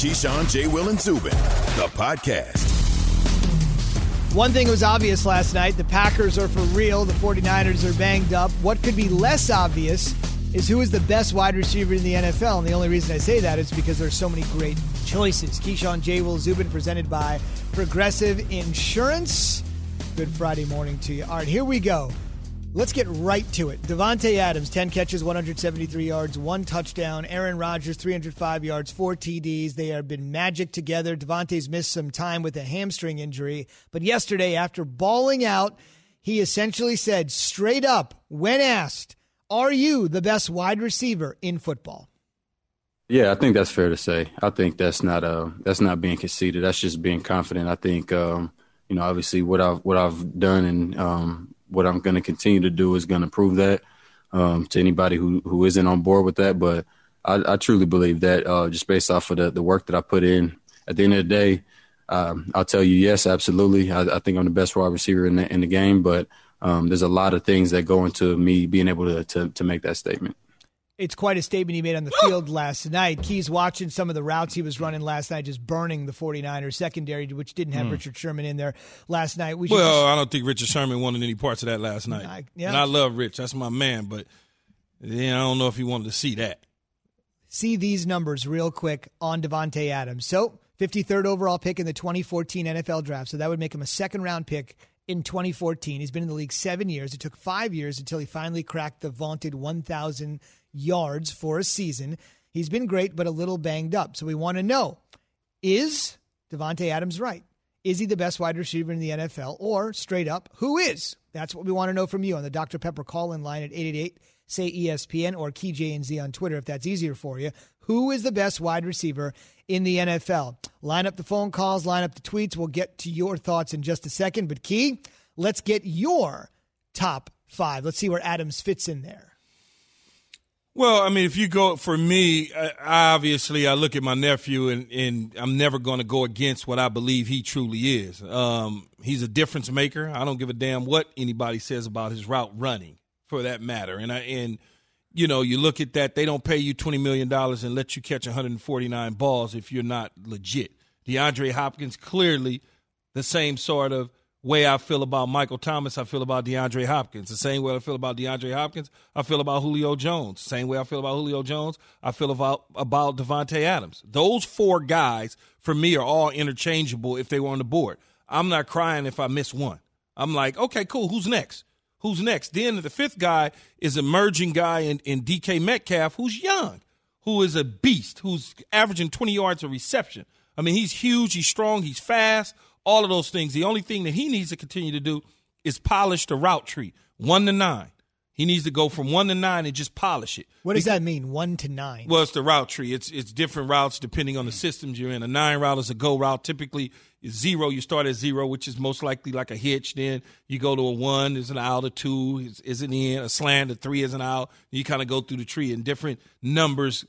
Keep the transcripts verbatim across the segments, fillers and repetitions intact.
Keyshawn, Jay, Will, and Zubin, the podcast. One thing was obvious last night. The Packers are for real. The 49ers are banged up. What could be less obvious is who is the best wide receiver in the N F L. And the only reason I say that is because there's so many great choices. Keyshawn, Jay, Will, Zubin, presented by Progressive Insurance. Good Friday morning to you. All right, here we go. Let's get right to it. Davante Adams, ten catches, one hundred seventy-three yards, one touchdown. Aaron Rodgers, three hundred five yards, four T Ds. They have been magic together. Davante's missed some time with a hamstring injury. But yesterday, after balling out, he essentially said straight up, when asked, are you the best wide receiver in football? Yeah, I think that's fair to say. I think that's not uh, that's not being conceited. That's just being confident. I think, um, you know, obviously what I've, what I've done and um, – what I'm going to continue to do is going to prove that um, to anybody who, who isn't on board with that. But I, I truly believe that uh, just based off of the, the work that I put in. At the end of the day, um, I'll tell you, yes, absolutely. I, I think I'm the best wide receiver in the, in the game. But um, there's a lot of things that go into me being able to, to, to make that statement. It's quite a statement he made on the field last night. Key's watching some of the routes he was running last night, just burning the 49ers secondary, which didn't have mm. Richard Sherman in there last night. We well, just... I don't think Richard Sherman wanted any parts of that last night. I, yeah. And I love Rich. That's my man. But yeah, I don't know if he wanted to see that. See these numbers real quick on Davante Adams. So, fifty-third overall pick in the twenty fourteen N F L draft. So that would make him a second-round pick in twenty fourteen. He's been in the league seven years. It took five years until he finally cracked the vaunted one thousand yards for a season. He's been great, but a little banged up. So we want to know, is Davante Adams right? Is he the best wide receiver in the N F L? Or straight up, who is? That's what we want to know from you on the Doctor Pepper call-in line at eight eight eight, say E S P N or Key J N Z on Twitter if that's easier for you. Who is the best wide receiver in the N F L? Line up the phone calls, line up the tweets. We'll get to your thoughts in just a second. But Key, let's get your top five. Let's see where Adams fits in there. Well, I mean, if you go for me, I, obviously I look at my nephew and, and I'm never going to go against what I believe he truly is. Um, he's a difference maker. I don't give a damn what anybody says about his route running for that matter. And, I, and you know, you look at that, they don't pay you twenty million dollars and let you catch one hundred forty-nine balls if you're not legit. DeAndre Hopkins, clearly the same sort of way I feel about Michael Thomas, I feel about DeAndre Hopkins. The same way I feel about DeAndre Hopkins, I feel about Julio Jones. Same way I feel about Julio Jones, I feel about, about Davante Adams. Those four guys, for me, are all interchangeable if they were on the board. I'm not crying if I miss one. I'm like, okay, cool, who's next? Who's next? Then the fifth guy is an emerging guy in, in D K Metcalf, who's young, who is a beast, who's averaging twenty yards a reception. I mean, he's huge, he's strong, he's fast, all of those things. The only thing that he needs to continue to do is polish the route tree, one to nine. He needs to go from one to nine and just polish it. What does because, that mean, one to nine? Well, it's the route tree. It's it's different routes depending on the systems you're in. A nine route is a go route. Typically, zero, you start at zero, which is most likely like a hitch. Then you go to a one, there's an out, a two is, is an in, a slant, a three is an out. You kind of go through the tree, and different numbers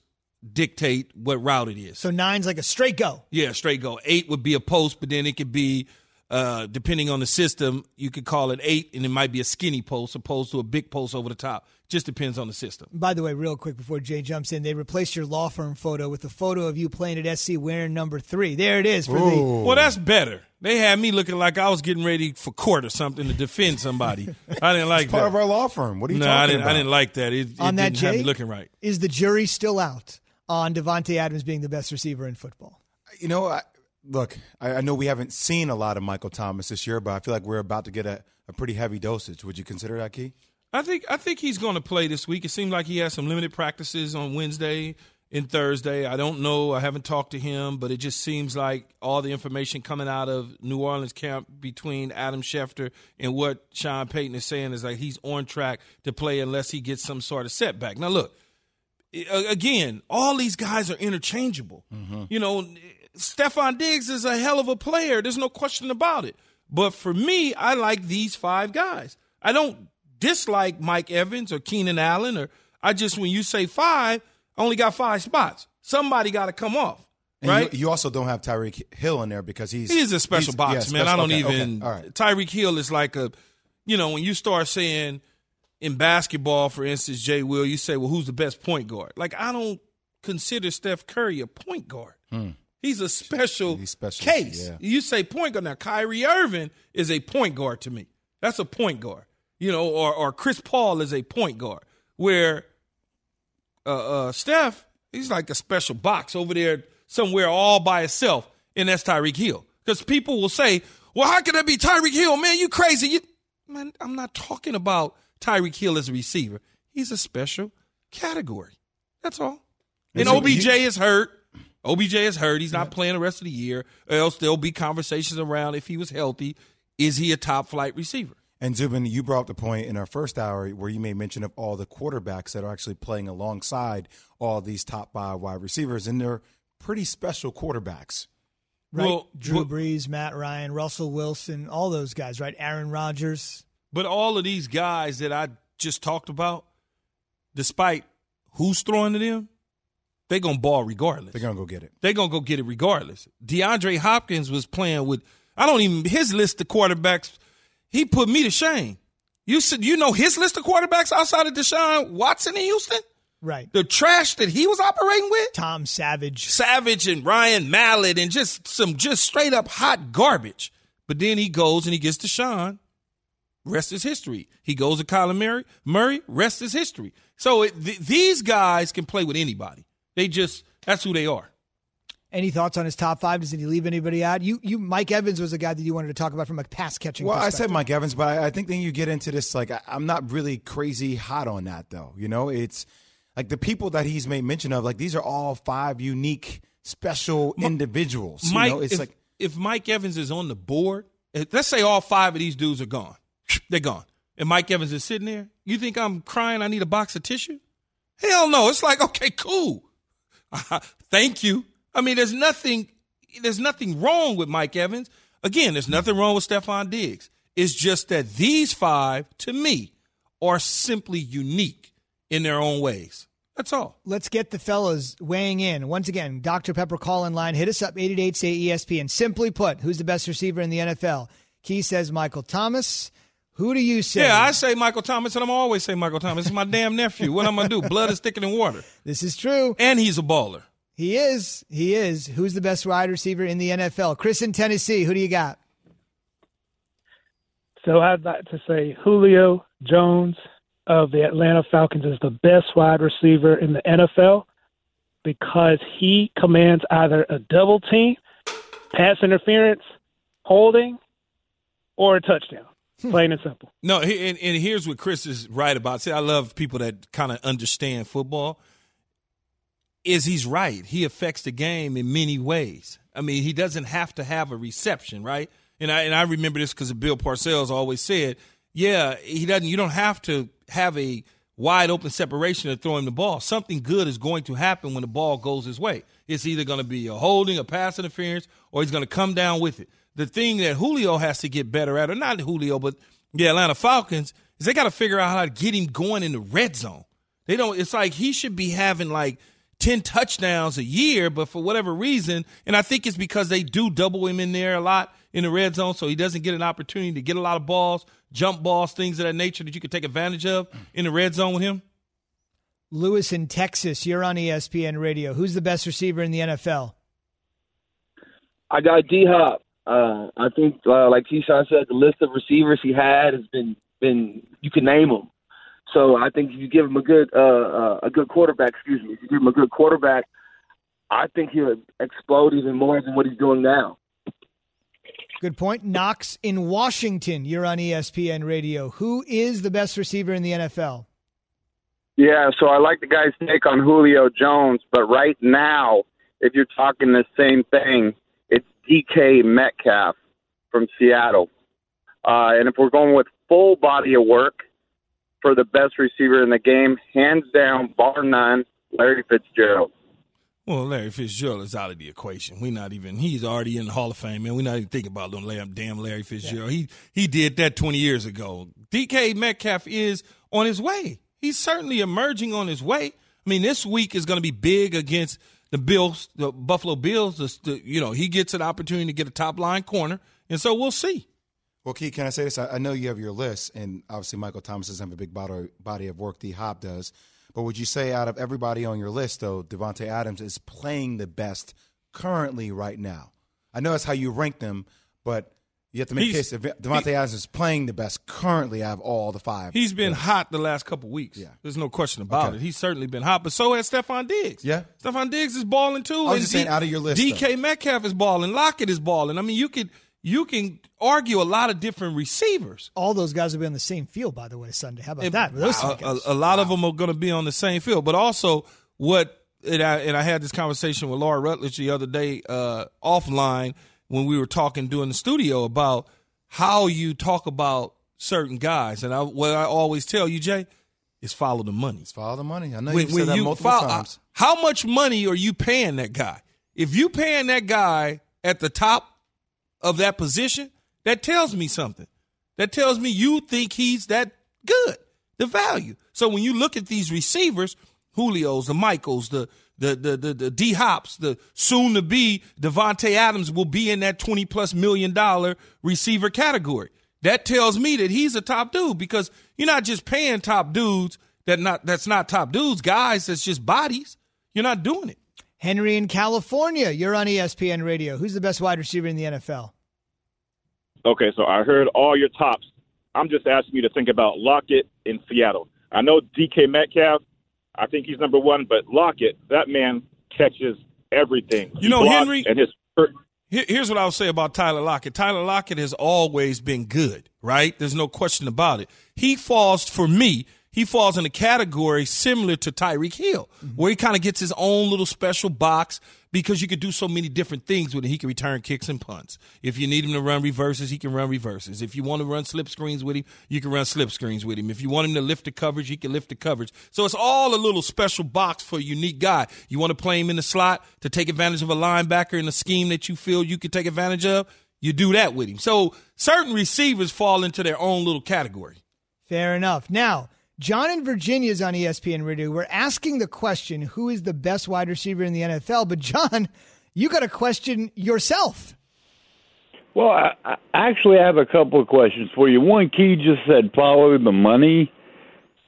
dictate what route it is. So nine's like a straight go. Yeah, straight go. Eight would be a post, but then it could be, uh, depending on the system, you could call it eight, and it might be a skinny post opposed to a big post over the top. Just depends on the system. By the way, real quick before Jay jumps in, they replaced your law firm photo with a photo of you playing at S C wearing number three. There it is. For the- well, that's better. They had me looking like I was getting ready for court or something to defend somebody. I didn't like it's that. Part of our law firm. What are you no, talking I didn't, about? I didn't like that. It, on it that, didn't Jay, have me looking right. Is the jury still out on Davante Adams being the best receiver in football? You know, I, look, I, I know we haven't seen a lot of Michael Thomas this year, but I feel like we're about to get a, a pretty heavy dosage. Would you consider that, Key? I think I think he's going to play this week. It seemed like he has some limited practices on Wednesday and Thursday. I don't know. I haven't talked to him, but it just seems like all the information coming out of New Orleans camp between Adam Schefter and what Sean Payton is saying is like he's on track to play unless he gets some sort of setback. Now, look, again, all these guys are interchangeable. Mm-hmm. You know, Stephon Diggs is a hell of a player. There's no question about it. But for me, I like these five guys. I don't dislike Mike Evans or Keenan Allen, or I just, when you say five, I only got five spots. Somebody got to come off, right? And you, you also don't have Tyreek Hill in there because he's he's a special he's, box, yeah, man. Special, I don't okay, even okay, right. Tyreek Hill is like a, you know, when you start saying in basketball, for instance, Jay Will, you say, well, who's the best point guard? Like, I don't consider Steph Curry a point guard. Hmm. He's a special, he's special case. Yeah. You say point guard. Now, Kyrie Irving is a point guard to me. That's a point guard. You know, or or Chris Paul is a point guard. Where uh, uh, Steph, he's like a special box over there somewhere all by himself, and that's Tyreek Hill. Because people will say, well, how can that be Tyreek Hill? Man, you crazy. You, man, I'm not talking about Tyreek Hill as a receiver. He's a special category. That's all. And O B J is hurt. O B J is hurt. He's not yeah. playing the rest of the year, or else there'll be conversations around if he was healthy. Is he a top-flight receiver? And, Zubin, you brought up the point in our first hour where you made mention of all the quarterbacks that are actually playing alongside all these top five wide receivers, and they're pretty special quarterbacks. Right? Well, Drew well, Brees, Matt Ryan, Russell Wilson, all those guys, right? Aaron Rodgers. But all of these guys that I just talked about, despite who's throwing to them, they're going to ball regardless. They're going to go get it. They're going to go get it regardless. DeAndre Hopkins was playing with, I don't even, his list of quarterbacks, he put me to shame. You said, you know his list of quarterbacks outside of Deshaun Watson in Houston? Right. The trash that he was operating with? Tom Savage. Savage and Ryan Mallett and just some just straight up hot garbage. But then he goes and he gets Deshaun. Rest is history. He goes to Kyler Murray. Murray, rest is history. So it, th- these guys can play with anybody. They just, that's who they are. Any thoughts on his top five? Does he leave anybody out? You, you, Mike Evans was a guy that you wanted to talk about from a pass-catching well, perspective. Well, I said Mike Evans, but I, I think then you get into this, like, I, I'm not really crazy hot on that, though. You know, it's like the people that he's made mention of, like, these are all five unique, special Ma- individuals. You Mike, know, it's if, like if Mike Evans is on the board, if, let's say all five of these dudes are gone. They're gone. And Mike Evans is sitting there. You think I'm crying I need a box of tissue? Hell no. It's like, okay, cool. Thank you. I mean, there's nothing there's nothing wrong with Mike Evans. Again, there's nothing wrong with Stephon Diggs. It's just that these five, to me, are simply unique in their own ways. That's all. Let's get the fellas weighing in. Once again, Doctor Pepper call-in line. Hit us up, eight eight eight, say E S P N. Simply put, who's the best receiver in the N F L? Key says Michael Thomas. Who do you say? Yeah, I say Michael Thomas, and I'm always say Michael Thomas. It's my damn nephew. What am I going to do? Blood is thicker than water. This is true. And he's a baller. He is. He is. Who's the best wide receiver in the N F L? Chris in Tennessee, who do you got? So I'd like to say Julio Jones of the Atlanta Falcons is the best wide receiver in the N F L because he commands either a double team, pass interference, holding, or a touchdown. Plain and simple. No, and, and here's what Chris is right about. See, I love people that kind of understand football. Is he's right. He affects the game in many ways. I mean, he doesn't have to have a reception, right? And I and I remember this because Bill Parcells always said, yeah, he doesn't. You don't have to have a wide-open separation to throw him the ball. Something good is going to happen when the ball goes his way. It's either going to be a holding, a pass interference, or he's going to come down with it. The thing that Julio has to get better at, or not Julio, but the Atlanta Falcons, is they got to figure out how to get him going in the red zone. They don't. It's like he should be having like ten touchdowns a year, but for whatever reason, and I think it's because they do double him in there a lot in the red zone, so he doesn't get an opportunity to get a lot of balls, jump balls, things of that nature that you can take advantage of in the red zone with him. Lewis in Texas, you're on E S P N Radio. Who's the best receiver in the N F L? I got D-Hop. Uh, I think, uh, like Keyshawn said, the list of receivers he had has been, been you can name them. So I think if you give him a good uh, uh, a good quarterback, excuse me, if you give him a good quarterback, I think he'll explode even more than what he's doing now. Good point. Knox in Washington, you're on E S P N Radio. Who is the best receiver in the N F L? Yeah, so I like the guy's take on Julio Jones, but right now, if you're talking the same thing, it's D K Metcalf from Seattle. Uh, and if we're going with full body of work for the best receiver in the game, hands down, bar none, Larry Fitzgerald. Well, Larry Fitzgerald is out of the equation. We're not even – he's already in the Hall of Fame, man. We're not even thinking about them, damn Larry Fitzgerald. Yeah. He he did that twenty years ago. D K Metcalf is on his way. He's certainly emerging on his way. I mean, this week is going to be big against – The Bills, the Buffalo Bills, the, the, you know, he gets an opportunity to get a top-line corner, and so we'll see. Well, Key, can I say this? I, I know you have your list, and obviously Michael Thomas doesn't have a big body, body of work. D-Hop does. But would you say out of everybody on your list, though, Davante Adams is playing the best currently right now? I know that's how you rank them, but you have to make he's, a case that Davante he, Adams is playing the best currently out of all the five. He's been players. hot the last couple of weeks. Yeah. There's no question about okay. it. He's certainly been hot, but so has Stephon Diggs. Yeah. Stephon Diggs is balling too. I was and just D- saying out of your list. D K though. Metcalf is balling. Lockett is balling. I mean, you could you can argue a lot of different receivers. All those guys will be on the same field, by the way, Sunday. How about and, that? Those wow, a, a lot wow. of them are going to be on the same field, but also what and I, and I had this conversation with Laura Rutledge the other day uh, offline when we were talking during the studio about how you talk about certain guys. And I, what I always tell you, Jay, is follow the money. It's follow the money. I know when, you've said that you multiple follow, times. Uh, how much money are you paying that guy? If you paying that guy at the top of that position, that tells me something. That tells me you think he's that good, the value. So when you look at these receivers, Julio's, the Michaels, the The the the, the D Hops, the soon to be Davante Adams will be in that twenty plus million dollar receiver category. That tells me that he's a top dude because you're not just paying top dudes that not that's not top dudes, guys that's just bodies. You're not doing it. Henry in California, you're on E S P N Radio. Who's the best wide receiver in the N F L? Okay, so I heard all your tops. I'm just asking you to think about Lockett in Seattle. I know D K Metcalf. I think he's number one, but Lockett, that man catches everything. You know, Henry, and his here's what I'll say about Tyler Lockett. Tyler Lockett has always been good, right? There's no question about it. He falls, for me, he falls in a category similar to Tyreek Hill, mm-hmm. where he kind of gets his own little special box because you could do so many different things with him. He can return kicks and punts. If you need him to run reverses, he can run reverses. If you want to run slip screens with him, you can run slip screens with him. If you want him to lift the coverage, he can lift the coverage. So it's all a little special box for a unique guy. You want to play him in the slot to take advantage of a linebacker in a scheme that you feel you can take advantage of, you do that with him. So certain receivers fall into their own little category. Fair enough. Now, John in Virginia is on E S P N Radio. We're asking the question, who is the best wide receiver in the N F L? But, John, you got a question yourself. Well, I, I actually have a couple of questions for you. One, Key just said follow the money.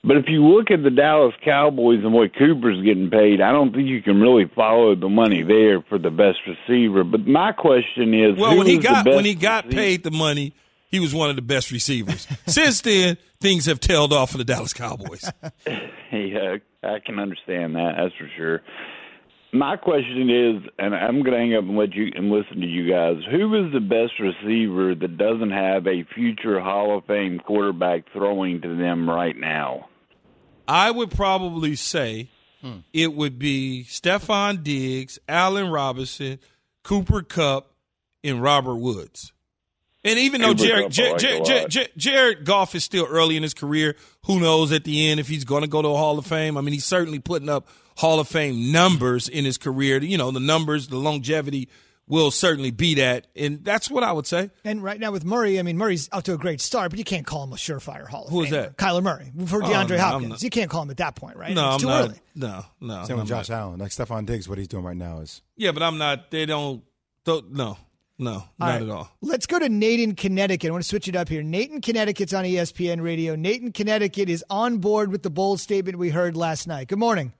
But if you look at the Dallas Cowboys and what Cooper's getting paid, I don't think you can really follow the money there for the best receiver. But my question is, well, who when he is got, the best when he got receiver? Paid the money, he was one of the best receivers. Since then, things have tailed off for the Dallas Cowboys. Yeah, I can understand that. That's for sure. My question is, and I'm going to hang up and let you and listen to you guys. Who is the best receiver that doesn't have a future Hall of Fame quarterback throwing to them right now? I would probably say hmm. it would be Stephon Diggs, Allen Robinson, Cooper Kupp, and Robert Woods. And even though Jared, Jared, Jared, Jared, Jared, Jared Goff is still early in his career, who knows at the end if he's going to go to a Hall of Fame? I mean, he's certainly putting up Hall of Fame numbers in his career. You know, the numbers, the longevity will certainly be that. And that's what I would say. And right now with Murray, I mean, Murray's out to a great start, but you can't call him a surefire Hall of Famer. Who is that? Kyler Murray. For DeAndre oh, no, Hopkins. You can't call him at that point, right? No, it's I'm too not, early. No, no. Same with Josh not. Allen. Like Stephon Diggs, what he's doing right now is. Yeah, but I'm not. They don't. don't no. No, all not right. at all. Let's go to Nate in Connecticut. I want to switch it up here. Nate in Connecticut's on E S P N Radio. Nate in Connecticut is on board with the bold statement we heard last night. Good morning.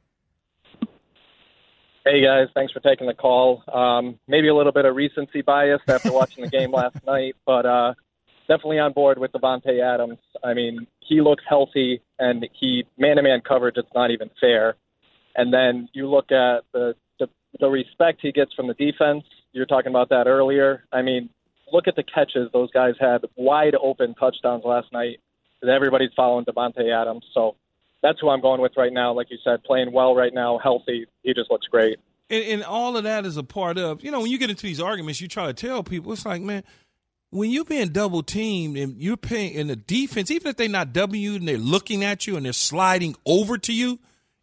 Hey, guys. Thanks for taking the call. Um, maybe a little bit of recency bias after watching the game last night, but uh, definitely on board with Davante Adams. I mean, he looks healthy, and he man-to-man coverage, it's not even fair. And then you look at the the, the respect he gets from the defense. You were talking about that earlier. I mean, look at the catches those guys had, wide open touchdowns last night. Everybody's following Davante Adams. So that's who I'm going with right now. Like you said, playing well right now, healthy. He just looks great. And, and all of that is a part of, you know, when you get into these arguments, you try to tell people, it's like, man, when you're being double teamed and you're paying in the defense, even if they're not W'd and they're looking at you and they're sliding over to you,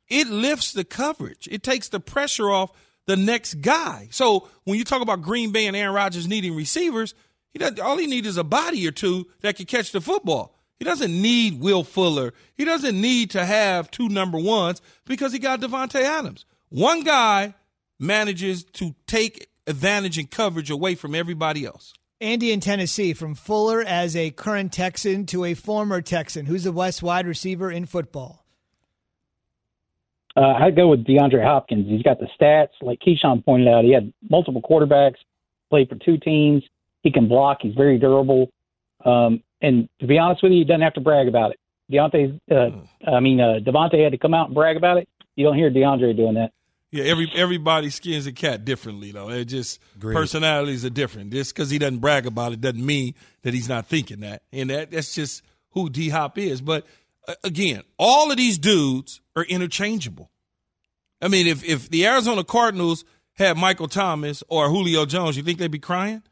it lifts the coverage. It takes the pressure off the next guy. So when you talk about Green Bay and Aaron Rodgers needing receivers, he doesn't, all he needs is a body or two that can catch the football. He doesn't need Will Fuller. He doesn't need to have two number ones because he got Davante Adams. One guy manages to take advantage and coverage away from everybody else. Andy in Tennessee, from Fuller as a current Texan to a former Texan, who's the best wide receiver in football? Uh, I'd go with DeAndre Hopkins. He's got the stats. Like Keyshawn pointed out, he had multiple quarterbacks, played for two teams. He can block. He's very durable. Um, and to be honest with you, he doesn't have to brag about it. Deontay's, uh, I mean, uh, Davante had to come out and brag about it. You don't hear DeAndre doing that. Yeah, every everybody skins a cat differently, though. It just Great. Personalities are different. Just because he doesn't brag about it doesn't mean that he's not thinking that. And that that's just who D-Hop is. But, uh, again, all of these dudes are interchangeable. I mean, if, if the Arizona Cardinals had Michael Thomas or Julio Jones, you think they'd be crying?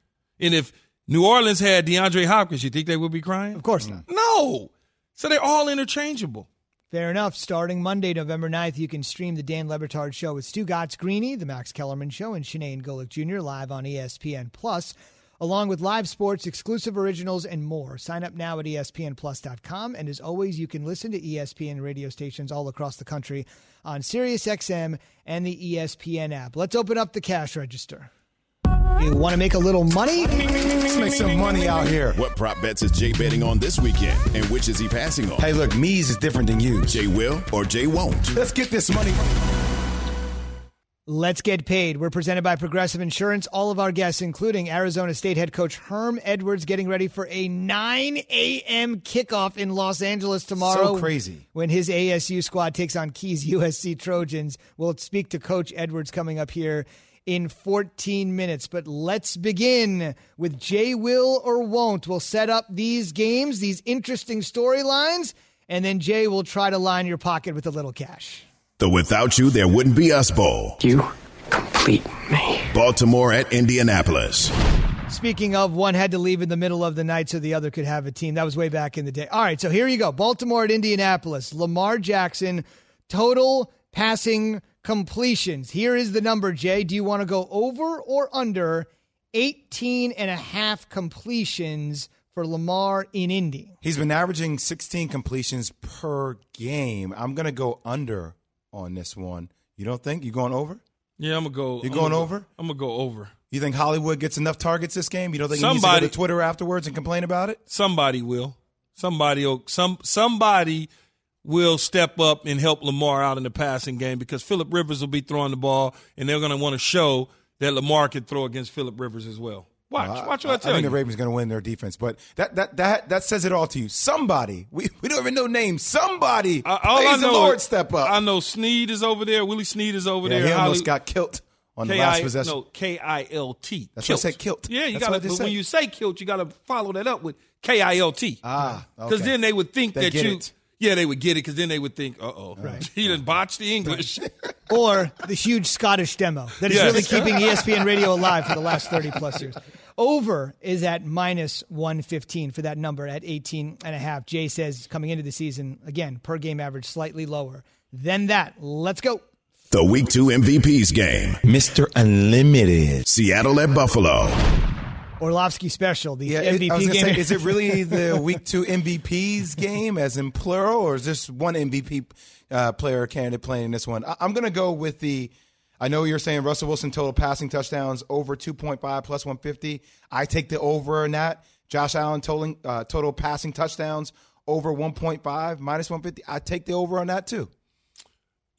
And if New Orleans had DeAndre Hopkins, you think they would be crying? Of course not. No. So they're all interchangeable. Fair enough. Starting Monday, November ninth, you can stream the Dan Lebertard Show with Stu Gotts-Greeny, the Max Kellerman Show, and Sinead Golick Junior live on E S P N Plus, along with live sports, exclusive originals, and more. Sign up now at E S P N Plus dot com. And as always, you can listen to E S P N radio stations all across the country on SiriusXM and the E S P N app. Let's open up the cash register. You want to make a little money? Let's make some money out here. What prop bets is Jay betting on this weekend? And which is he passing on? Hey, look, Mees is different than you. Jay will or Jay won't. Let's get this money. Let's get paid. We're presented by Progressive Insurance. All of our guests, including Arizona State head coach Herm Edwards, getting ready for a nine a.m. kickoff in Los Angeles tomorrow. So crazy. When his A S U squad takes on Key's U S C Trojans. We'll speak to Coach Edwards coming up here in fourteen minutes. But let's begin with Jay will or won't. We'll set up these games, these interesting storylines, and then Jay will try to line your pocket with a little cash. The Without You, There Wouldn't Be Us Bowl. You complete me. Baltimore at Indianapolis. Speaking of, one had to leave in the middle of the night so the other could have a team. That was way back in the day. All right, so here you go. Baltimore at Indianapolis. Lamar Jackson, total passing completions. Here is the number, Jay. Do you want to go over or under eighteen and a half completions for Lamar in Indy? He's been averaging sixteen completions per game. I'm going to go under on this one. You don't think? You going over? Yeah, I'm going to go. You going over? I'm going to go over. You think Hollywood gets enough targets this game? You don't think somebody, he needs to go to Twitter afterwards and complain about it? Somebody will. Somebody will. Some, somebody will step up and help Lamar out in the passing game because Philip Rivers will be throwing the ball, and they're going to want to show that Lamar can throw against Philip Rivers as well. Watch, uh, watch what I, I tell you. I think you. The Ravens are going to win their defense, but that that that that says it all to you. Somebody, we, we don't even know names. Somebody, uh, all I know, the Lord step up. I know Sneed is over there. Willie Sneed is over yeah, there. He almost Holly, got kilt on K I, the last possession. No, K I L T. That's kilt. What I said, kilt. Yeah, you got to. When you say kilt, you got to follow that up with K I L T. Ah, because okay. Then they would think they that you. It. Yeah, they would get it because then they would think, uh-oh, right. He done botched the English. Or the huge Scottish demo that is yes. really keeping E S P N radio alive for the last thirty-plus years. Over is at minus one fifteen for that number at eighteen and a half. Jay says coming into the season, again, per game average slightly lower than that. Let's go. The Week two M V Ps game. Mister Unlimited. Seattle at Buffalo. Orlovsky special, the yeah, M V P it, I was game. Say, is it really the week two M V Ps game, as in plural, or is this one M V P uh, player or candidate playing in this one? I, I'm going to go with the, I know you're saying Russell Wilson total passing touchdowns over two point five plus one fifty. I take the over on that. Josh Allen total, uh, total passing touchdowns over one point five minus one fifty. I take the over on that too.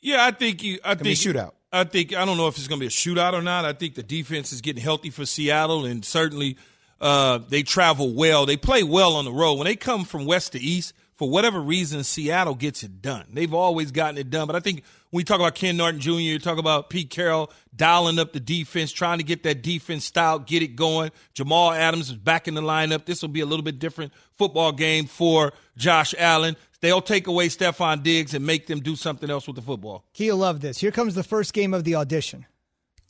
Yeah, I think you. I think be a shootout. I think I don't know if it's going to be a shootout or not. I think the defense is getting healthy for Seattle, and certainly uh, they travel well. They play well on the road. When they come from west to east, for whatever reason, Seattle gets it done. They've always gotten it done. But I think when you talk about Ken Norton Junior, you talk about Pete Carroll dialing up the defense, trying to get that defense style, get it going. Jamal Adams is back in the lineup. This will be a little bit different football game for Josh Allen. They'll take away Stephon Diggs and make them do something else with the football. Keel loved this. Here comes the first game of the audition.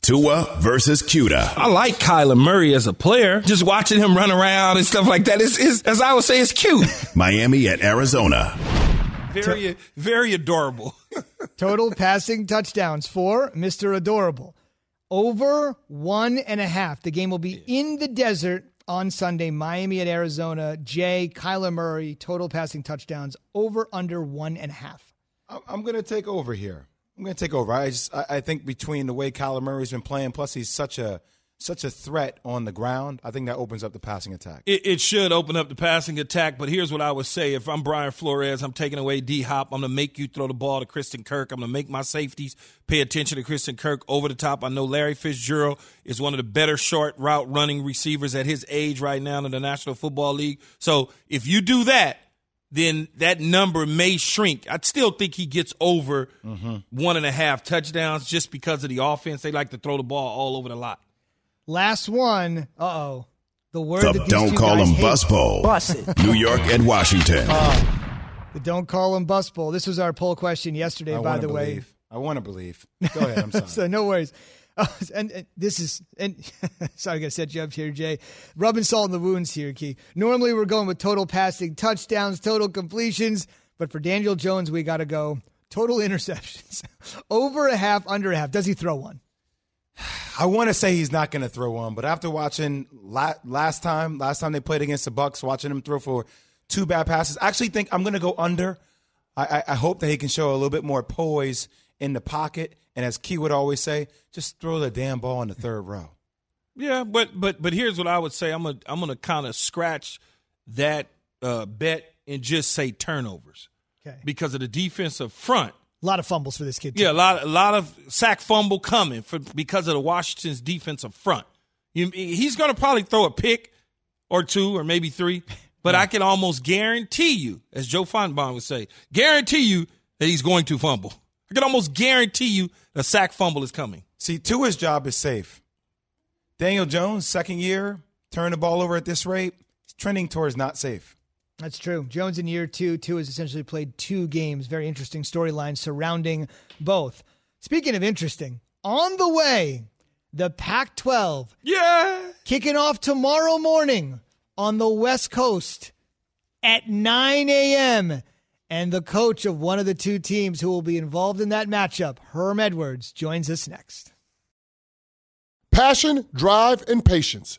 Tua versus Cuda. I like Kyler Murray as a player. Just watching him run around and stuff like that. It's, it's, as I would say, it's cute. Miami at Arizona. Very, very adorable. Total passing touchdowns for Mister Adorable. Over one and a half. The game will be in the desert on Sunday. Miami at Arizona. Jay, Kyler Murray, total passing touchdowns, over, under one and a half. I'm going to take over here. I'm going to take over. I just I think between the way Kyler Murray's been playing, plus he's such a such a threat on the ground, I think that opens up the passing attack. It, it should open up the passing attack, but here's what I would say. If I'm Brian Flores, I'm taking away D-Hop. I'm going to make you throw the ball to Christian Kirk. I'm going to make my safeties pay attention to Christian Kirk over the top. I know Larry Fitzgerald is one of the better short route running receivers at his age right now in the National Football League. So if you do that, then that number may shrink. I still think he gets over mm-hmm. one and a half touchdowns just because of the offense. They like to throw the ball all over the lot. Last one. Uh-oh. The word the that don't call him bus bowl. New York and Washington. Uh, the don't call him bus bowl. This was our poll question yesterday, I by the believe. way. I want to believe. Go ahead. I'm sorry. So no worries. Uh, and, and this is – and sorry, I got to set you up here, Jay. Rubbing salt in the wounds here, Key. Normally we're going with total passing touchdowns, total completions. But for Daniel Jones, we got to go total interceptions. Over a half, under a half. Does he throw one? I want to say he's not going to throw one, but after watching la- last time, last time they played against the Bucs, watching him throw for two bad passes, I actually think I'm going to go under. I-, I-, I hope that he can show a little bit more poise in the pocket. And as Key would always say, just throw the damn ball in the third row. Yeah, but but but here's what I would say. I'm gonna I'm gonna kind of scratch that uh, bet and just say turnovers, okay? Because of the defensive front. A lot of fumbles for this kid. Too. Yeah, a lot a lot of sack fumble coming for because of the Washington's defensive front. You, he's gonna probably throw a pick or two or maybe three, but yeah. I can almost guarantee you, as Joe Feinbaum would say, guarantee you that he's going to fumble. I can almost guarantee you a sack fumble is coming. See, Tua's job is safe. Daniel Jones, second year, turn the ball over at this rate, it's trending towards not safe. That's true. Jones in year two, Tua's essentially played two games. Very interesting storyline surrounding both. Speaking of interesting, on the way, the Pac twelve. Yeah. Kicking off tomorrow morning on the West Coast at nine a.m., and the coach of one of the two teams who will be involved in that matchup, Herm Edwards, joins us next. Passion, drive, and patience.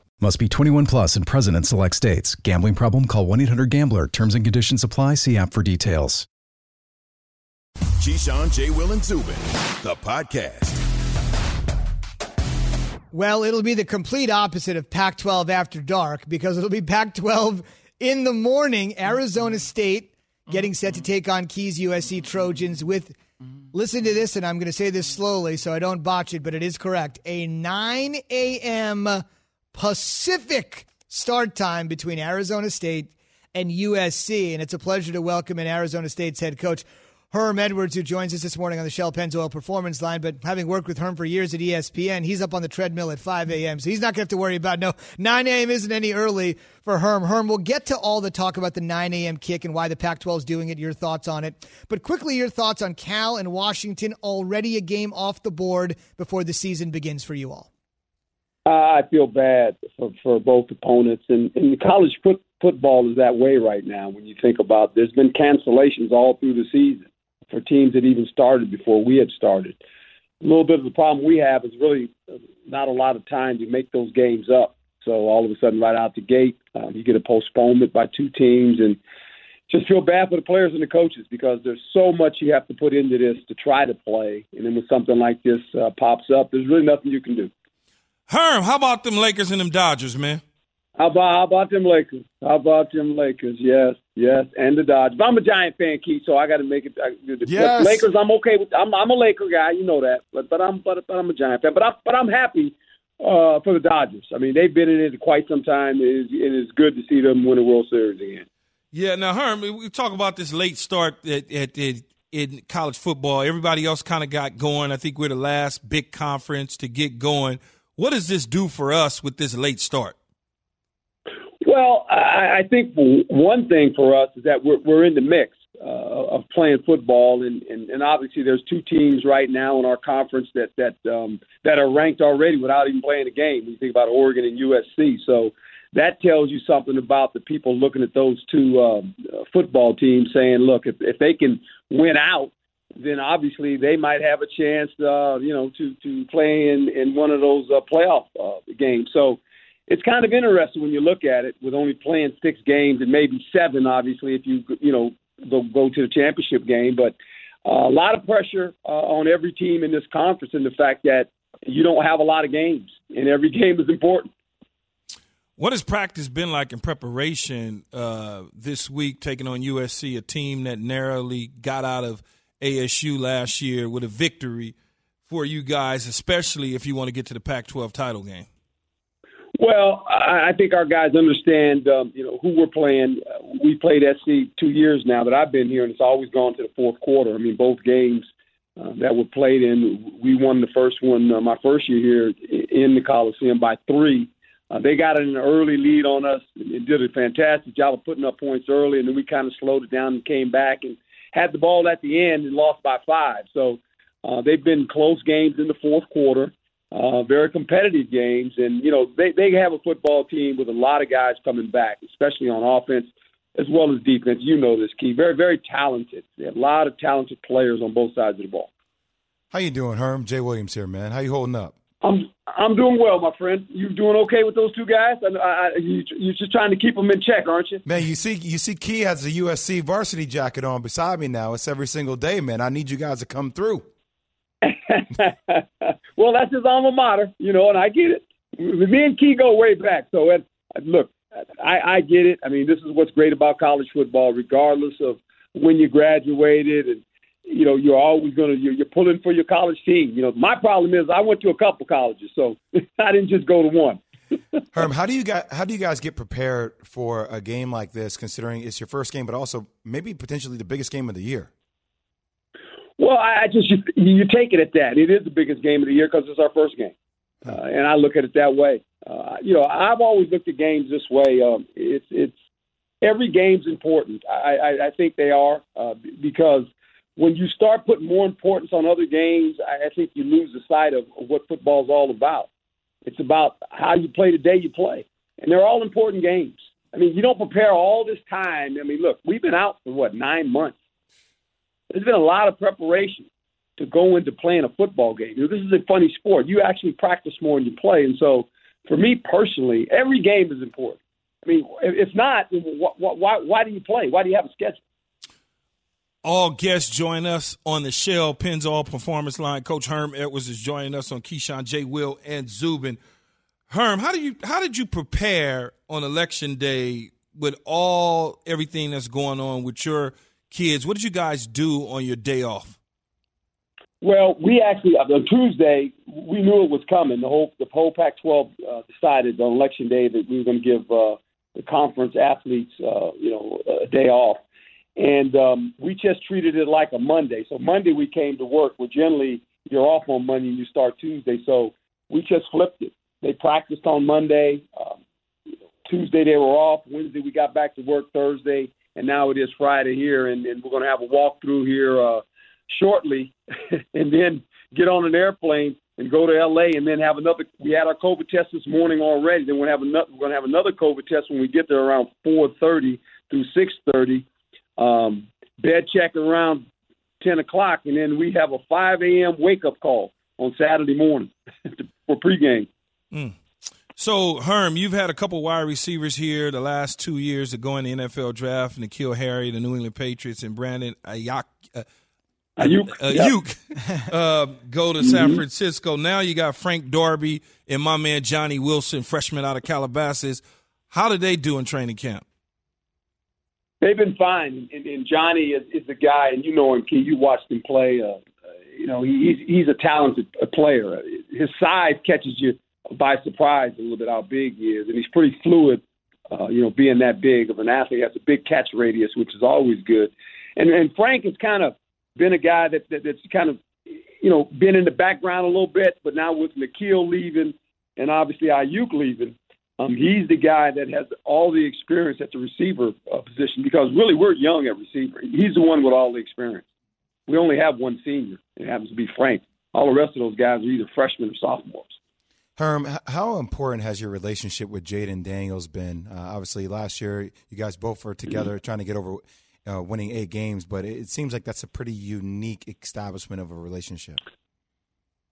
Must be twenty-one plus and present in select states. Gambling problem? Call one eight hundred gambler. Terms and conditions apply. See app for details. Keyshawn, Jay, Will, and Zubin, the podcast. Well, it'll be the complete opposite of Pac twelve after dark because it'll be Pac twelve in the morning. Arizona State getting set to take on Keys U S C Trojans with, listen to this, and I'm going to say this slowly so I don't botch it, but it is correct, a nine a.m. Pacific start time between Arizona State and U S C, and it's a pleasure to welcome in Arizona State's head coach, Herm Edwards, who joins us this morning on the Shell Pennzoil Performance Line. But having worked with Herm for years at E S P N, he's up on the treadmill at five a.m., so he's not going to have to worry about, no, nine a.m. isn't any early for Herm. Herm, we'll get to all the talk about the nine a.m. kick and why the Pac twelve is doing it, your thoughts on it. But quickly, your thoughts on Cal and Washington, already a game off the board before the season begins for you all. Uh, I feel bad for, for both opponents, and, and college foot, football is that way right now. When you think about, there's been cancellations all through the season for teams that even started before we had started. A little bit of the problem we have is really not a lot of time to make those games up. So all of a sudden, right out the gate, uh, you get a postponement by two teams, and just feel bad for the players and the coaches because there's so much you have to put into this to try to play, and then when something like this uh, pops up, there's really nothing you can do. Herm, how about them Lakers and them Dodgers, man? How about how about them Lakers? How about them Lakers? Yes, yes, and the Dodgers. I'm a Giant fan, Keith, so I got to make it. I, the yes. Lakers, I'm okay with. I'm I'm a Laker guy, you know that, but but I'm but, but I'm a Giant fan. But I but I'm happy uh, for the Dodgers. I mean, they've been in it quite some time. It is, it is good to see them win a World Series again. Yeah. Now, Herm, we talk about this late start at, at, at in college football. Everybody else kind of got going. I think we're the last big conference to get going. What does this do for us with this late start? Well, I, I think one thing for us is that we're, we're in the mix uh, of playing football, and, and, and obviously there's two teams right now in our conference that that um, that are ranked already without even playing a game. When you think about Oregon and U S C, so that tells you something about the people looking at those two um, football teams, saying, "Look, if, if they can win out, then obviously they might have a chance, uh, you know, to to play in, in one of those uh, playoff uh, games." So it's kind of interesting when you look at it, with only playing six games and maybe seven, obviously, if you you know go go to the championship game. But uh, a lot of pressure uh, on every team in this conference, and the fact that you don't have a lot of games, and every game is important. What has practice been like in preparation uh, this week, taking on U S C, a team that narrowly got out of A S U last year with a victory for you guys, especially if you want to get to the Pac twelve title game? Well, I think our guys understand, um, you know, who we're playing. We played S C two years now that I've been here, and it's always gone to the fourth quarter. I mean, both games uh, that were played in, we won the first one uh, my first year here in the Coliseum by three. Uh, they got an early lead on us and did a fantastic job of putting up points early, and then we kind of slowed it down and came back and had the ball at the end and lost by five. So uh, they've been close games in the fourth quarter, uh, very competitive games. And, you know, they, they have a football team with a lot of guys coming back, especially on offense as well as defense. You know this, Key. Very, very talented. They have a lot of talented players on both sides of the ball. How you doing, Herm? Jay Williams here, man. How you holding up? I'm I'm doing well, my friend. You doing okay with those two guys? I, I, you, you're just trying to keep them in check, aren't you? Man, you see, you see, Key has the U S C varsity jacket on beside me now. It's every single day, man. I need you guys to come through. Well, that's his alma mater, you know, and I get it. Me and Key go way back, so it, look, I, I get it. I mean, this is what's great about college football, regardless of when you graduated and. You know, you're always going to you're, you're pulling for your college team. You know, my problem is I went to a couple colleges, so I didn't just go to one. Herm, how do you guys how do you guys get prepared for a game like this, considering it's your first game, but also maybe potentially the biggest game of the year? Well, I just you, you take it at that. It is the biggest game of the year because it's our first game, huh. uh, and I look at it that way. Uh, you know, I've always looked at games this way. Um, it's it's every game's important. I, I, I think they are uh, because. When you start putting more importance on other games, I think you lose the sight of what football is all about. It's about how you play the day you play. And they're all important games. I mean, you don't prepare all this time. I mean, look, we've been out for, what, nine months. There's been a lot of preparation to go into playing a football game. You know, this is a funny sport. You actually practice more than you play. And so for me personally, every game is important. I mean, if not, why, why do you play? Why do you have a schedule? All guests join us on the Shell Pennzoil Performance Line. Coach Herm Edwards is joining us on Keyshawn, J. Will, and Zubin. Herm, how do you how did you prepare on election day with all everything that's going on with your kids? What did you guys do on your day off? Well, we actually on Tuesday we knew it was coming. The whole the whole Pac twelve uh, decided on election day that we were going to give uh, the conference athletes uh, you know a day off. And um, we just treated it like a Monday. So Monday we came to work. Well, generally you're off on Monday and you start Tuesday. So we just flipped it. They practiced on Monday. Um, Tuesday they were off. Wednesday we got back to work Thursday. And now it is Friday here. And, and we're going to have a walkthrough here uh, shortly and then get on an airplane and go to L A and then have another. We had our COVID test this morning already. Then we're going to have another COVID test when we get there around four thirty through six thirty. Um, bed check around ten o'clock, and then we have a five a.m. wake-up call on Saturday morning for pregame. Mm. So, Herm, you've had a couple wide receivers here the last two years to go in the N F L draft, and N'Keal Harry, the New England Patriots, and Brandon Aiyuk, uh, Aiyuk, uh, yep. uh, go to mm-hmm. San Francisco. Now you got Frank Darby and my man Johnny Wilson, freshman out of Calabasas. How did they do in training camp? They've been fine, and, and Johnny is, is the guy, and you know him, Key. You watched him play. Uh, you know, he, he's he's a talented player. His size catches you by surprise a little bit how big he is, and he's pretty fluid. Uh, you know, being that big of an athlete, he has a big catch radius, which is always good. And and Frank has kind of been a guy that, that that's kind of, you know, been in the background a little bit, but now with Nikhil leaving and obviously Aiyuk leaving, um, he's the guy that has all the experience at the receiver uh, position, because really we're young at receiver. He's the one with all the experience. We only have one senior. It happens to be Frank. All the rest of those guys are either freshmen or sophomores. Herm, how important has your relationship with Jaden Daniels been? Uh, obviously, last year you guys both were together mm-hmm. trying to get over uh, winning eight games, but it seems like that's a pretty unique establishment of a relationship.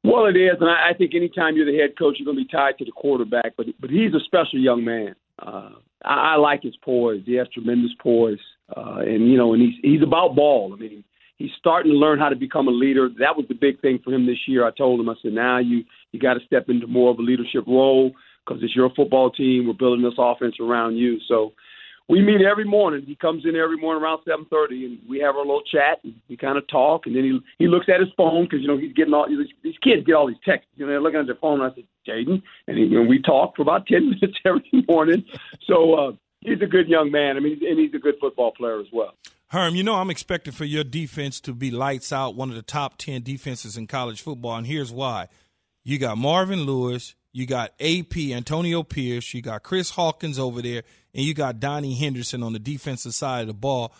Well, it is, and I think anytime you're the head coach, you're going to be tied to the quarterback, but but he's a special young man. Uh, I, I like his poise. He has tremendous poise, uh, and, you know, and he's, he's about ball. I mean, he's starting to learn how to become a leader. That was the big thing for him this year. I told him, I said, now you you got to step into more of a leadership role because it's your football team. We're building this offense around you. So we meet every morning. He comes in every morning around seven thirty, and we have our little chat. And we kind of talk, and then he he looks at his phone because, you know, he's getting all – these kids get all these texts. You know, they're looking at their phone, and I said, Jaden. And, he, and we talk for about ten minutes every morning. So uh, he's a good young man. I mean, and he's a good football player as well. Herm, you know I'm expecting for your defense to be lights out, one of the top ten defenses in college football, and here's why. You got Marvin Lewis, you got A P, Antonio Pierce, you got Chris Hawkins over there, and you got Donnie Henderson on the defensive side of the ball.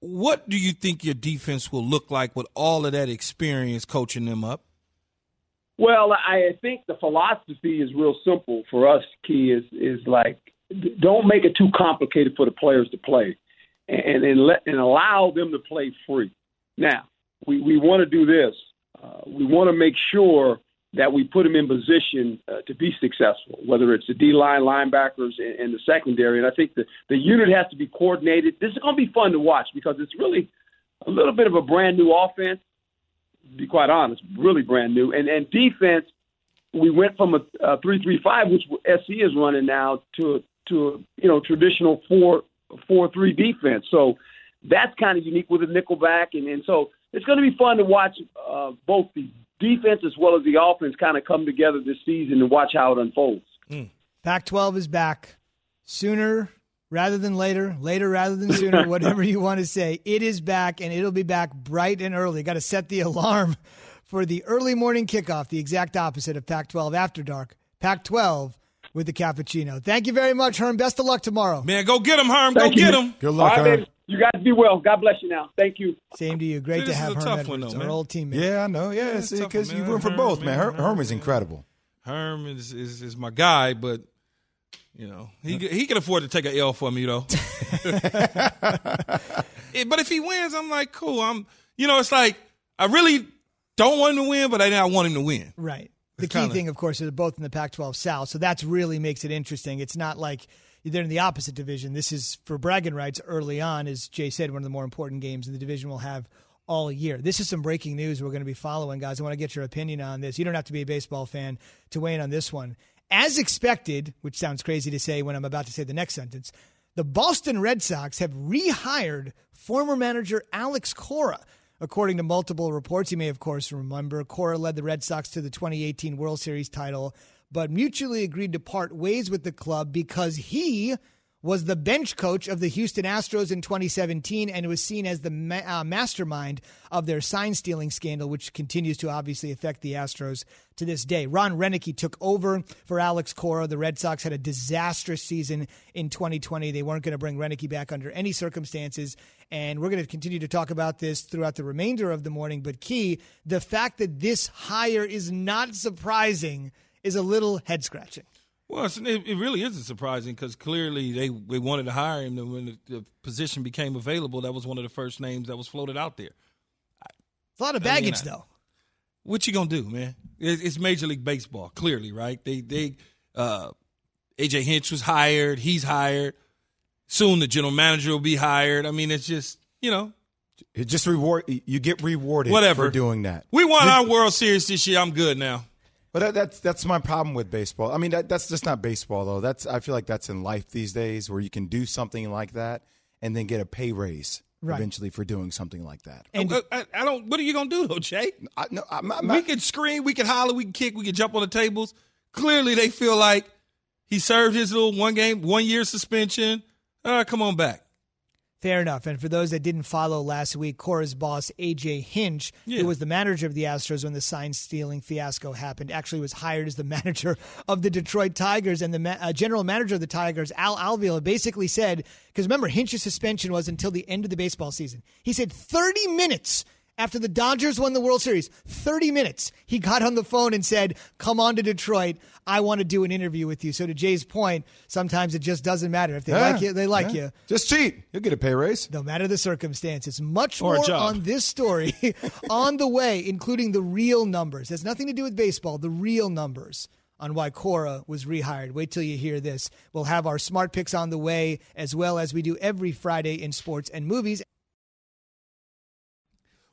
What do you think your defense will look like with all of that experience coaching them up? Well, I think the philosophy is real simple for us, Key, is, is like don't make it too complicated for the players to play. And and, let, and allow them to play free. Now, we, we want to do this. Uh, we want to make sure that we put them in position uh, to be successful, whether it's the D-line, linebackers, and, and the secondary. And I think the, the unit has to be coordinated. This is going to be fun to watch because it's really a little bit of a brand-new offense, to be quite honest, really brand new. And, and defense, we went from a, a three three five, which S C is running now, to a, to a, you know, traditional four four three defense. So that's kind of unique with a nickelback. And, and so it's going to be fun to watch uh, both the defense as well as the offense kind of come together this season and watch how it unfolds. Mm. Pac twelve is back sooner rather than later, later rather than sooner, whatever you want to say. It is back, and it'll be back bright and early. Got to set the alarm for the early morning kickoff, the exact opposite of Pac twelve After Dark. Pac twelve with the cappuccino. Thank you very much, Herm. Best of luck tomorrow. Man, go get him, Herm. Thank go you. Get him. Good luck, right, Herm. Baby. You guys be well. God bless you now. Thank you. Same to you. Great this to have Herm Edwards, one, though, our old teammate. Yeah, I know. Yeah, because you root for both, man. man. Herm, Herm is incredible. Herm is, is, is my guy, but, you know, he he can afford to take an L for me, though. it, but if he wins, I'm like, cool. I'm, you know, it's like I really don't want him to win, but I now want him to win. Right. The key kinda. thing, of course, is both in the Pac twelve South, so that's really makes it interesting. It's not like they're in the opposite division. This is, for bragging rights, early on, as Jay said, one of the more important games in the division we'll have all year. This is some breaking news we're going to be following, guys. I want to get your opinion on this. You don't have to be a baseball fan to weigh in on this one. As expected, which sounds crazy to say when I'm about to say the next sentence, the Boston Red Sox have rehired former manager Alex Cora. According to multiple reports, you may, of course, remember, Cora led the Red Sox to the twenty eighteen World Series title, but mutually agreed to part ways with the club because he was the bench coach of the Houston Astros in twenty seventeen and was seen as the ma- uh, mastermind of their sign-stealing scandal, which continues to obviously affect the Astros to this day. Ron Renneke took over for Alex Cora. The Red Sox had a disastrous season in twenty twenty. They weren't going to bring Renneke back under any circumstances, and we're going to continue to talk about this throughout the remainder of the morning. But, Key, the fact that this hire is not surprising is a little head-scratching. Well, it really isn't surprising because clearly they, they wanted to hire him. And when the, the position became available, that was one of the first names that was floated out there. It's a lot of baggage, I mean, I, though. What you going to do, man? It, it's Major League Baseball, clearly, right? They they uh, A J. Hinch was hired. He's hired. Soon the general manager will be hired. I mean, it's just, you know, It just reward you get rewarded Whatever. for doing that. We won our World Series this year. I'm good now. But that, that's that's my problem with baseball. I mean, that, that's just not baseball though. That's I feel like that's in life these days, where you can do something like that and then get a pay raise right. eventually for doing something like that. And I, I don't. What are you gonna do though, Jay? I, no, I'm, I'm we not, can scream, we can holler, we can kick, we can jump on the tables. Clearly, they feel like he served his little one game, one year suspension. Uh, come on back. Fair enough. And for those that didn't follow last week, Cora's boss, A J. Hinch, yeah. who was the manager of the Astros when the sign-stealing fiasco happened, actually was hired as the manager of the Detroit Tigers. And the ma- uh, general manager of the Tigers, Al Alvila, basically said, because remember, Hinch's suspension was until the end of the baseball season. He said thirty minutes after the Dodgers won the World Series, thirty minutes, he got on the phone and said, come on to Detroit. I want to do an interview with you. So to Jay's point, sometimes it just doesn't matter. If they yeah, like you, they like yeah. you. Just cheat. You'll get a pay raise. No matter the circumstances. Much or more on this story on the way, including the real numbers. It has nothing to do with baseball, the real numbers on why Cora was rehired. Wait till you hear this. We'll have our smart picks on the way, as well as we do every Friday in sports and movies.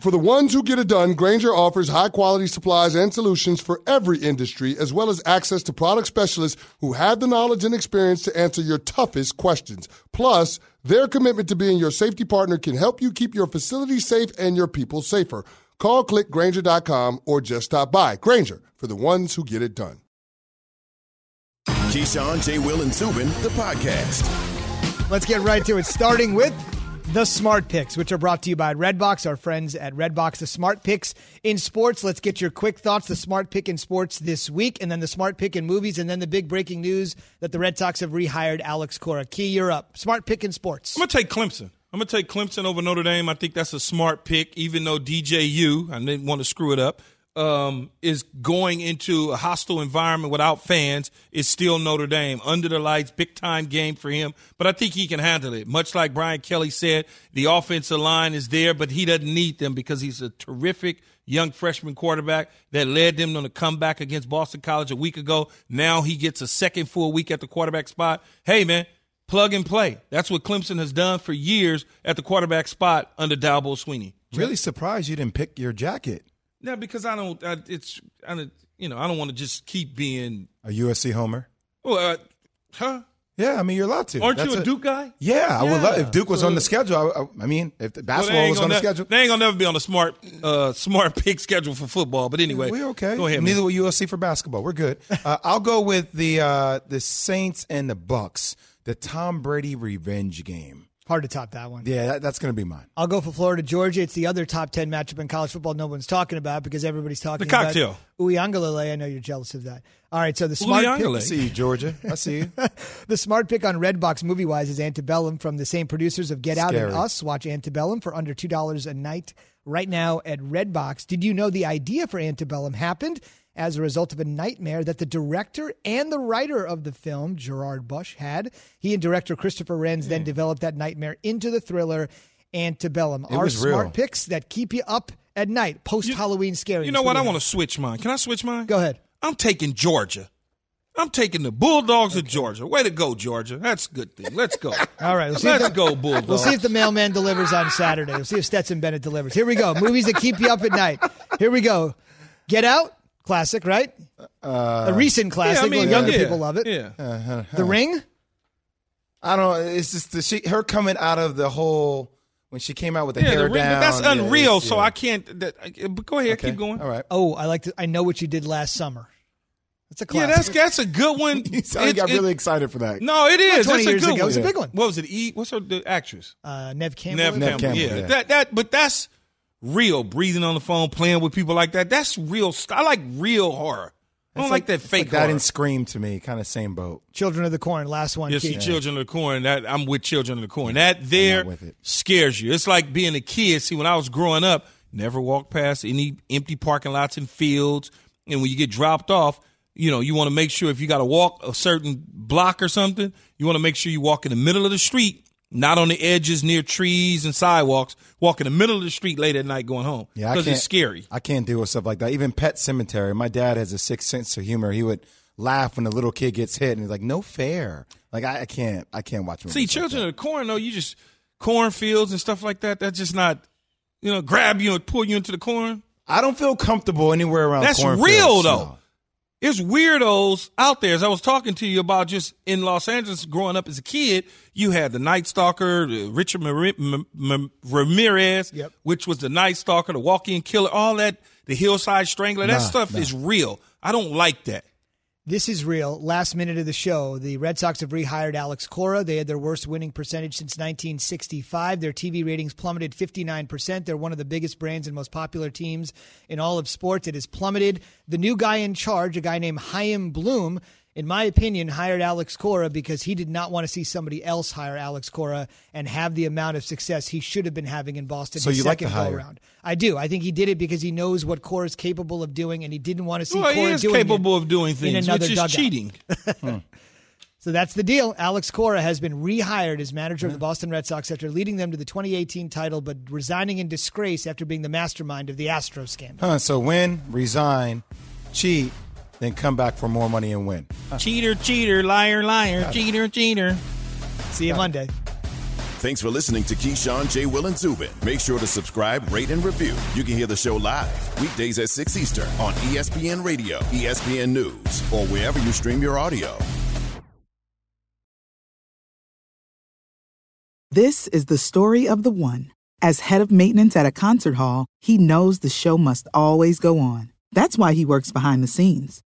For the ones who get it done, Grainger offers high-quality supplies and solutions for every industry, as well as access to product specialists who have the knowledge and experience to answer your toughest questions. Plus, their commitment to being your safety partner can help you keep your facility safe and your people safer. Call, click Grainger dot com, or just stop by. Grainger, for the ones who get it done. Keyshawn, Jay, Will, and Zubin, the podcast. Let's get right to it, starting with the Smart Picks, which are brought to you by Redbox, our friends at Redbox. The Smart Picks in sports. Let's get your quick thoughts. The Smart Pick in sports this week, and then the Smart Pick in movies, and then the big breaking news that the Red Sox have rehired Alex Cora. Key, you're up. Smart Pick in sports. I'm going to take Clemson. I'm going to take Clemson over Notre Dame. I think that's a smart pick, even though D J U, I didn't want to screw it up, um, is going into a hostile environment without fans. It's still Notre Dame. Under the lights, big-time game for him. But I think he can handle it. Much like Brian Kelly said, the offensive line is there, but he doesn't need them because he's a terrific young freshman quarterback that led them on a comeback against Boston College a week ago. Now he gets a second full week at the quarterback spot. Hey, man, plug and play. That's what Clemson has done for years at the quarterback spot under Dabo Sweeney. Really surprised you didn't pick your jacket. No, because I don't. I, it's I don't, you know I don't want to just keep being a U S C homer. Well, uh, huh? Yeah, I mean you're allowed to. Aren't That's you a, a Duke guy? Yeah, yeah. I would love if Duke was on the schedule. I, I mean, if the basketball well, was on ne- the schedule, they ain't gonna never be on the smart uh, smart pick schedule for football. But anyway, we're okay. Go ahead. Neither man. will U S C for basketball. We're good. uh, I'll go with the uh, the Saints and the Bucks, the Tom Brady revenge game. Hard to top that one. Yeah, that, that's going to be mine. I'll go for Florida, Georgia. It's the other top ten matchup in college football no one's talking about because everybody's talking about the cocktail. Uiagalelei. I know you're jealous of that. All right, so the smart Uiagalelei. pick. I see you, Georgia. I see you. The smart pick on Redbox movie-wise is Antebellum from the same producers of Get Scary. Out and Us. Watch Antebellum for under two dollars a night right now at Redbox. Did you know the idea for Antebellum happened as a result of a nightmare that the director and the writer of the film, Gerard Bush, had? He and director Christopher Renz mm. then developed that nightmare into the thriller Antebellum. It Our smart real. picks that keep you up at night, post-Halloween scary. You know what? I want to switch mine. Can I switch mine? Go ahead. I'm taking Georgia. I'm taking the Bulldogs okay. of Georgia. Way to go, Georgia. That's a good thing. Let's go. All right. We'll see Let's the, go, Bulldogs. We'll see if the mailman delivers on Saturday. We'll see if Stetson Bennett delivers. Here we go. Movies that keep you up at night. Here we go. Get Out. Classic, right? Uh, a recent classic. Yeah, I mean, well, younger yeah, people love it. Yeah. Uh, huh, huh. The Ring? I don't know. It's just the, she, her coming out of the whole, when she came out with the yeah, hair the ring, down. That's yeah, unreal, so yeah. I can't. That, I, but go ahead. Okay. Keep going. All right. Oh, I like to, I Know What You Did Last Summer. That's a classic. Yeah, that's that's a good one. You sound it, got it, really excited for that. No, it is. Well, twenty that's years a good ago, one. It was yeah. a big one. What was it? E, what's her the actress? Uh, Neve Campbell. Neve, Neve Campbell, Campbell yeah. yeah. That, that, but that's real, breathing on the phone, playing with people like that. That's real. I like real horror. I don't like, like that fake. Like that and Scream to me, kind of same boat. Children of the Corn, last one. You see, yeah. Children of the Corn. That I'm with Children of the Corn. That there scares you. It's like being a kid. See, when I was growing up, never walked past any empty parking lots and fields. And when you get dropped off, you know you want to make sure if you got to walk a certain block or something, you want to make sure you walk in the middle of the street, not on the edges near trees and sidewalks. Walk in the middle of the street late at night going home. Yeah, because it's scary. I can't deal with stuff like that. Even Pet Cemetery. My dad has a sixth sense of humor. He would laugh when a little kid gets hit, and he's like, "No fair!" Like I, I can't, I can't watch. See, Children like of the Corn, though, you just cornfields and stuff like that. That's just not, you know, grab you and pull you into the corn. I don't feel comfortable anywhere around. That's real though. No. It's weirdos out there. As I was talking to you about just in Los Angeles growing up as a kid, you had the Night Stalker, Richard Ramirez, yep. which was the Night Stalker, the Walk-In Killer, all that, the Hillside Strangler. That nah, stuff nah. is real. I don't like that. This is real. Last minute of the show, the Red Sox have rehired Alex Cora. They had their worst winning percentage since nineteen sixty-five. Their T V ratings plummeted fifty-nine percent. They're one of the biggest brands and most popular teams in all of sports. It has plummeted. The new guy in charge, a guy named Chaim Bloom, in my opinion, hired Alex Cora because he did not want to see somebody else hire Alex Cora and have the amount of success he should have been having in Boston. So you like the hire? Go-around. I do. I think he did it because he knows what Cora is capable of doing, and he didn't want to see well, Cora doing it. He is capable of doing things, which is dugout. Cheating. hmm. So that's the deal. Alex Cora has been rehired as manager yeah. of the Boston Red Sox after leading them to the twenty eighteen title, but resigning in disgrace after being the mastermind of the Astros scandal. Huh, so win, resign, cheat. Then come back for more money and win. Huh. Cheater, cheater, liar, liar, cheater, cheater. See you Got Monday. It. Thanks for listening to Keyshawn, Jay, Will, and Zubin. Make sure to subscribe, rate, and review. You can hear the show live weekdays at six Eastern on E S P N Radio, E S P N News, or wherever you stream your audio. This is the story of the one. As head of maintenance at a concert hall, he knows the show must always go on. That's why he works behind the scenes,